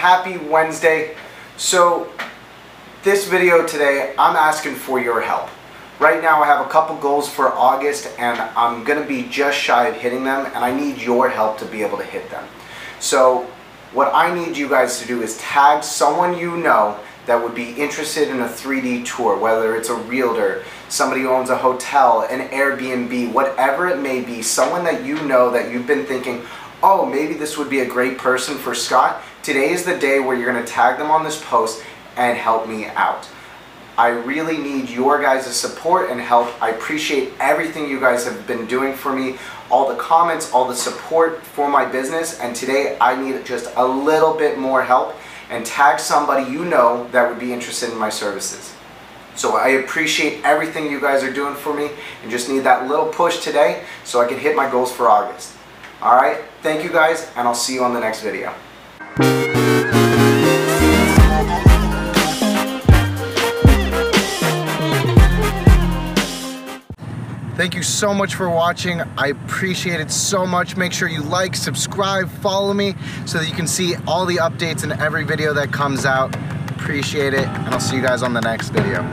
happy Wednesday. So this video today, I'm asking for your help. Right now I have a couple goals for August and I'm gonna be just shy of hitting them, and I need your help to be able to hit them. So what I need you guys to do is tag someone you know that would be interested in a 3D tour, whether it's a realtor, somebody who owns a hotel, an Airbnb, whatever it may be, someone that you know that you've been thinking, oh, maybe this would be a great person for Scott. Today is the day where you're gonna tag them on this post and help me out. I really need your guys' support and help. I appreciate everything you guys have been doing for me, all the comments, all the support for my business, and today I need just a little bit more help. And tag somebody you know that would be interested in my services. So I appreciate everything you guys are doing for me and just need that little push today so I can hit my goals for August. All right, thank you guys, and I'll see you on the next video. Thank you so much for watching. I appreciate it so much. Make sure you like, subscribe, follow me so that you can see all the updates in every video that comes out. Appreciate it, and I'll see you guys on the next video.